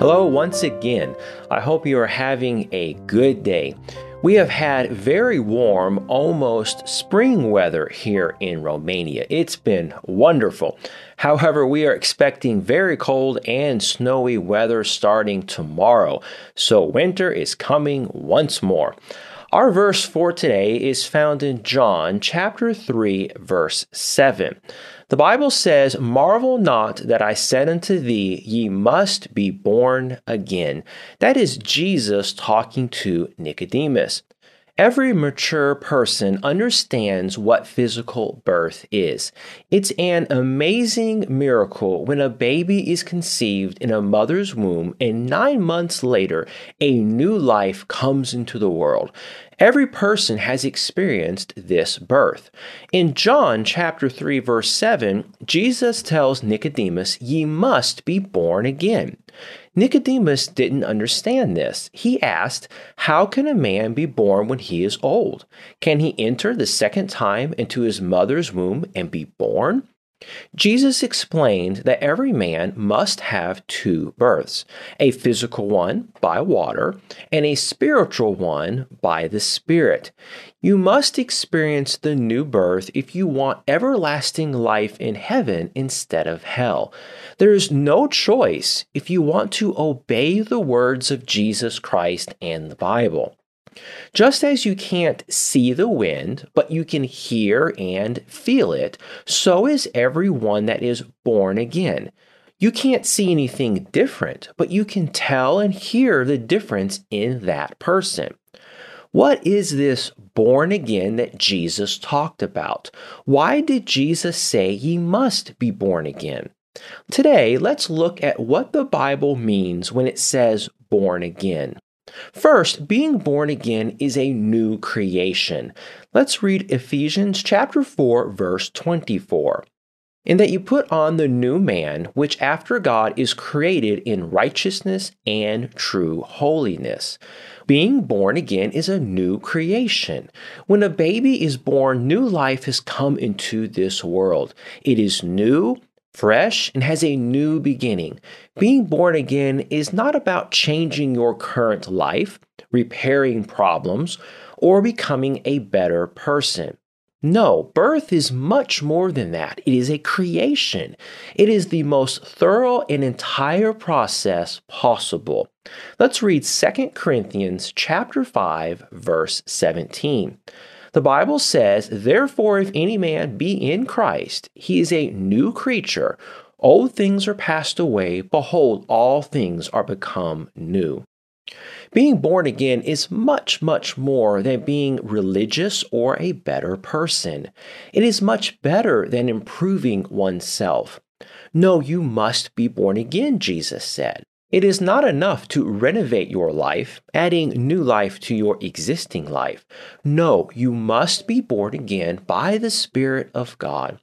Hello once again. I hope you are having a good day. We have had very warm, almost spring weather here in Romania. It's been wonderful. However, we are expecting very cold and snowy weather starting tomorrow. So winter is coming once more. Our verse for today is found in John chapter 3, verse 7. The Bible says, "Marvel not that I said unto thee, ye must be born again." That is Jesus talking to Nicodemus. Every mature person understands what physical birth is. It's an amazing miracle when a baby is conceived in a mother's womb and 9 months later, a new life comes into the world. Every person has experienced this birth. In John chapter 3, verse 7, Jesus tells Nicodemus, "Ye must be born again." Nicodemus didn't understand this. He asked, "How can a man be born when he is old? Can he enter the second time into his mother's womb and be born?" Jesus explained that every man must have two births, a physical one by water and a spiritual one by the Spirit. You must experience the new birth if you want everlasting life in heaven instead of hell. There is no choice if you want to obey the words of Jesus Christ and the Bible. Just as you can't see the wind, but you can hear and feel it, so is everyone that is born again. You can't see anything different, but you can tell and hear the difference in that person. What is this born again that Jesus talked about? Why did Jesus say ye must be born again? Today, let's look at what the Bible means when it says born again. First, being born again is a new creation. Let's read Ephesians chapter 4, verse 24. "In that you put on the new man, which after God is created in righteousness and true holiness." Being born again is a new creation. When a baby is born, new life has come into this world. It is new, fresh, and has a new beginning. Being born again is not about changing your current life, repairing problems, or becoming a better person. No, birth is much more than that. It is a creation. It is the most thorough and entire process possible. Let's read 2 Corinthians chapter 5, verse 17. The Bible says, "Therefore, if any man be in Christ, he is a new creature. Old things are passed away. Behold, all things are become new." Being born again is much, much more than being religious or a better person. It is much better than improving oneself. No, you must be born again, Jesus said. It is not enough to renovate your life, adding new life to your existing life. No, you must be born again by the Spirit of God.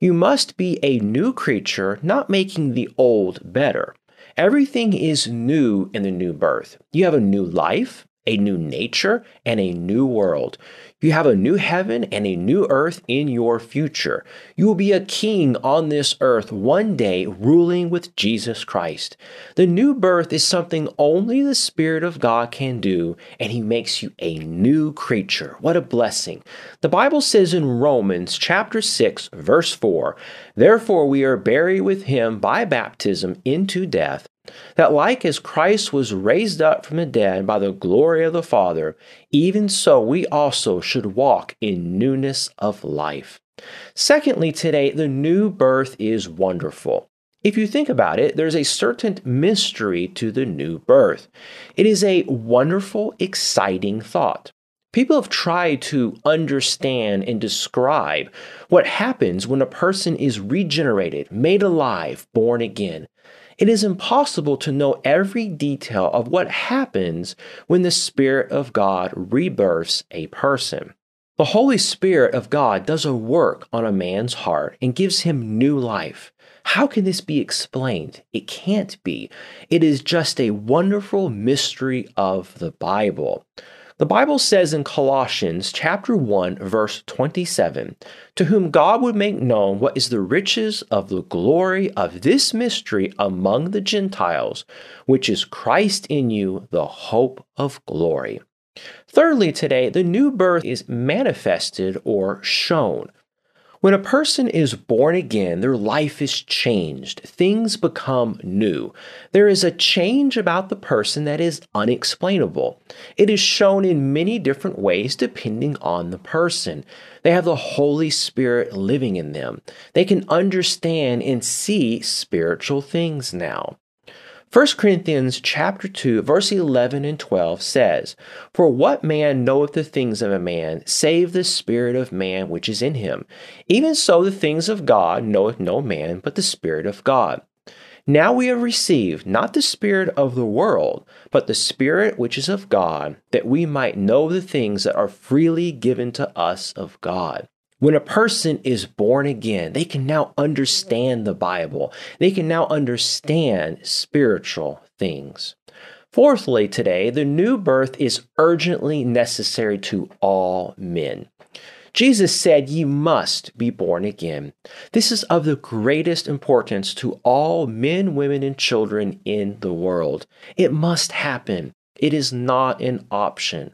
You must be a new creature, not making the old better. Everything is new in the new birth. You have a new life, a new nature, and a new world. You have a new heaven and a new earth in your future. You will be a king on this earth one day, ruling with Jesus Christ. The new birth is something only the Spirit of God can do, and He makes you a new creature. What a blessing. The Bible says in Romans chapter 6, verse 4, "Therefore we are buried with Him by baptism into death, that like as Christ was raised up from the dead by the glory of the Father, even so we also should walk in newness of life." Secondly, today, the new birth is wonderful. If you think about it, there's a certain mystery to the new birth. It is a wonderful, exciting thought. People have tried to understand and describe what happens when a person is regenerated, made alive, born again. It is impossible to know every detail of what happens when the Spirit of God rebirths a person. The Holy Spirit of God does a work on a man's heart and gives him new life. How can this be explained? It can't be. It is just a wonderful mystery of the Bible. The Bible says in Colossians chapter 1, verse 27, "To whom God would make known what is the riches of the glory of this mystery among the Gentiles, which is Christ in you, the hope of glory." Thirdly, today, the new birth is manifested or shown. When a person is born again, their life is changed. Things become new. There is a change about the person that is unexplainable. It is shown in many different ways depending on the person. They have the Holy Spirit living in them. They can understand and see spiritual things now. 1 Corinthians chapter 2, verse 11 and 12 says, "For what man knoweth the things of a man, save the spirit of man which is in him? Even so the things of God knoweth no man, but the Spirit of God. Now we have received not the spirit of the world, but the Spirit which is of God, that we might know the things that are freely given to us of God." When a person is born again, they can now understand the Bible. They can now understand spiritual things. Fourthly, today, the new birth is urgently necessary to all men. Jesus said, "Ye must be born again." This is of the greatest importance to all men, women, and children in the world. It must happen. It is not an option.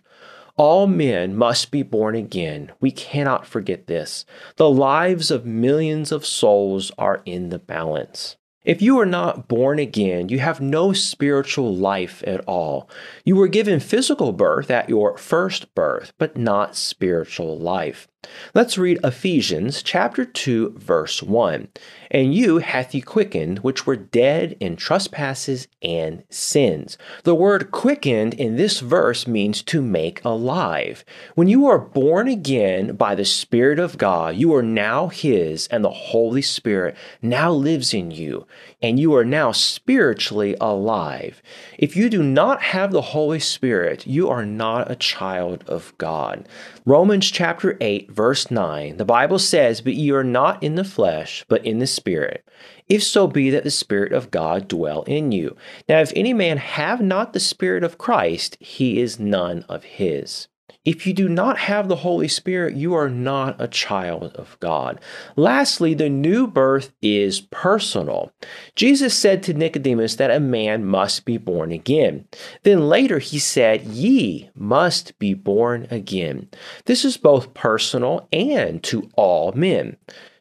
All men must be born again. We cannot forget this. The lives of millions of souls are in the balance. If you are not born again, you have no spiritual life at all. You were given physical birth at your first birth, but not spiritual life. Let's read Ephesians chapter 2, verse 1. "And you hath he quickened, which were dead in trespasses and sins." The word quickened in this verse means to make alive. When you are born again by the Spirit of God, you are now His, and the Holy Spirit now lives in you, and you are now spiritually alive. If you do not have the Holy Spirit, you are not a child of God. Romans chapter 8, verse 9, the Bible says, "But ye are not in the flesh, but in the Spirit, if so be that the Spirit of God dwell in you. Now if any man have not the Spirit of Christ, he is none of His." If you do not have the Holy Spirit, you are not a child of God. Lastly, the new birth is personal. Jesus said to Nicodemus that a man must be born again. Then later He said, "Ye must be born again." This is both personal and to all men.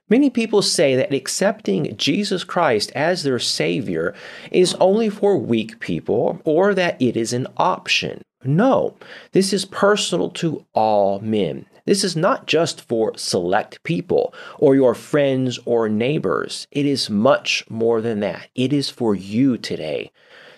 Many people say that accepting Jesus Christ as their Savior is only for weak people, or that it is an option. No, this is personal to all men. This is not just for select people or your friends or neighbors. It is much more than that. It is for you today.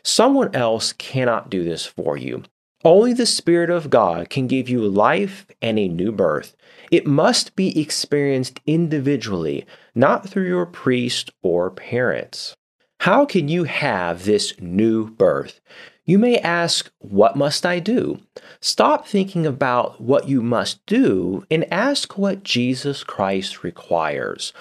Someone else cannot do this for you. Only the Spirit of God can give you life and a new birth. It must be experienced individually, not through your priest or parents. How can you have this new birth? You may ask, what must I do? Stop thinking about what you must do and ask what Jesus Christ requires.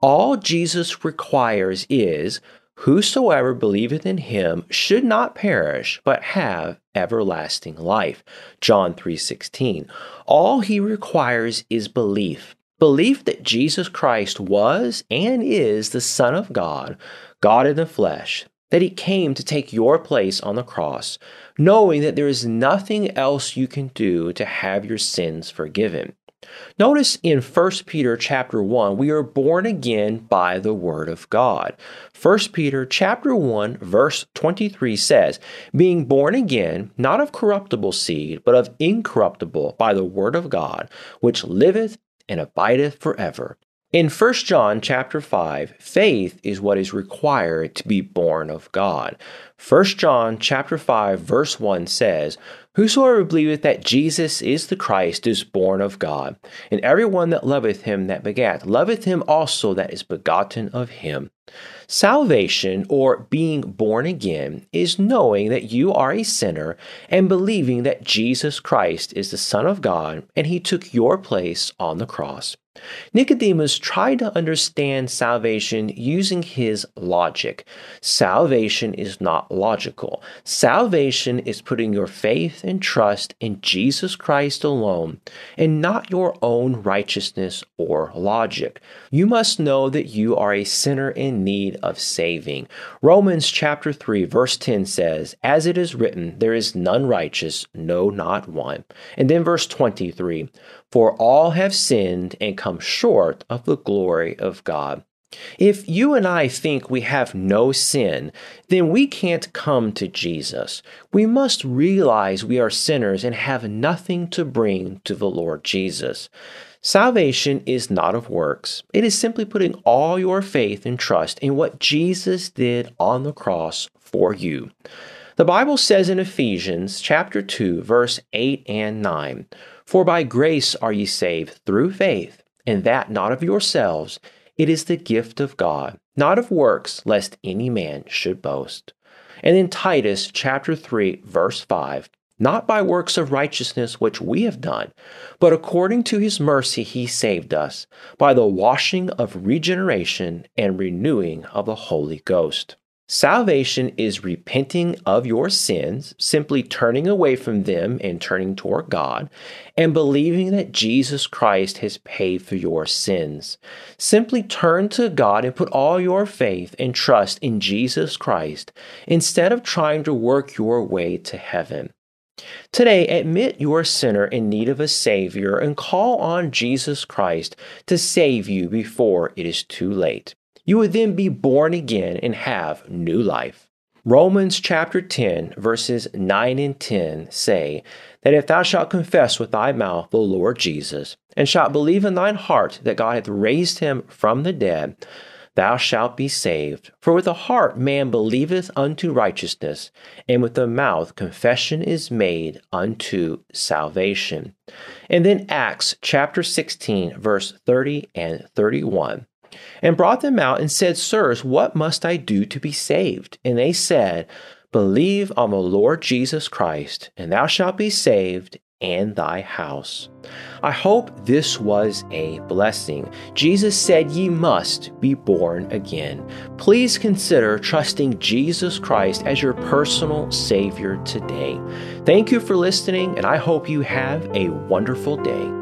All Jesus requires is, "Whosoever believeth in Him should not perish, but have everlasting life." John 3:16. All He requires is belief. Belief that Jesus Christ was and is the Son of God, God in the flesh, that He came to take your place on the cross, knowing that there is nothing else you can do to have your sins forgiven. Notice in 1 Peter chapter 1, we are born again by the Word of God. 1 Peter chapter 1, verse 23 says, "Being born again, not of corruptible seed, but of incorruptible, by the Word of God, which liveth and abideth forever." In 1 John chapter 5, faith is what is required to be born of God. 1 John chapter 5, verse 1 says, "Whosoever believeth that Jesus is the Christ is born of God, and every one that loveth him that begat loveth him also that is begotten of Him." Salvation, or being born again, is knowing that you are a sinner and believing that Jesus Christ is the Son of God and He took your place on the cross. Nicodemus tried to understand salvation using his logic. Salvation is not logical. Salvation is putting your faith and trust in Jesus Christ alone and not your own righteousness or logic. You must know that you are a sinner in need of saving. Romans chapter 3 verse 10 says, "As it is written, there is none righteous, no, not one." And then verse 23, "For all have sinned and come short of the glory of God." If you and I think we have no sin, then we can't come to Jesus. We must realize we are sinners and have nothing to bring to the Lord Jesus. Salvation is not of works. It is simply putting all your faith and trust in what Jesus did on the cross for you. The Bible says in Ephesians chapter 2, verse 8 and 9, "For by grace are ye saved through faith, and that not of yourselves. It is the gift of God, not of works, lest any man should boast." And in Titus chapter 3, verse 5, "Not by works of righteousness which we have done, but according to His mercy He saved us, by the washing of regeneration and renewing of the Holy Ghost." Salvation is repenting of your sins, simply turning away from them and turning toward God, and believing that Jesus Christ has paid for your sins. Simply turn to God and put all your faith and trust in Jesus Christ instead of trying to work your way to heaven. Today, admit you are a sinner in need of a Savior and call on Jesus Christ to save you before it is too late. You would then be born again and have new life. Romans chapter 10, verses 9 and 10 say that if thou shalt confess with thy mouth the Lord Jesus, and shalt believe in thine heart that God hath raised Him from the dead, thou shalt be saved. For with the heart man believeth unto righteousness, and with the mouth confession is made unto salvation. And then Acts chapter 16, verse 30 and 31. "And brought them out and said, Sirs, what must I do to be saved? And they said, Believe on the Lord Jesus Christ, and thou shalt be saved, and thy house." I hope this was a blessing. Jesus said, "Ye must be born again." Please consider trusting Jesus Christ as your personal Savior today. Thank you for listening, and I hope you have a wonderful day.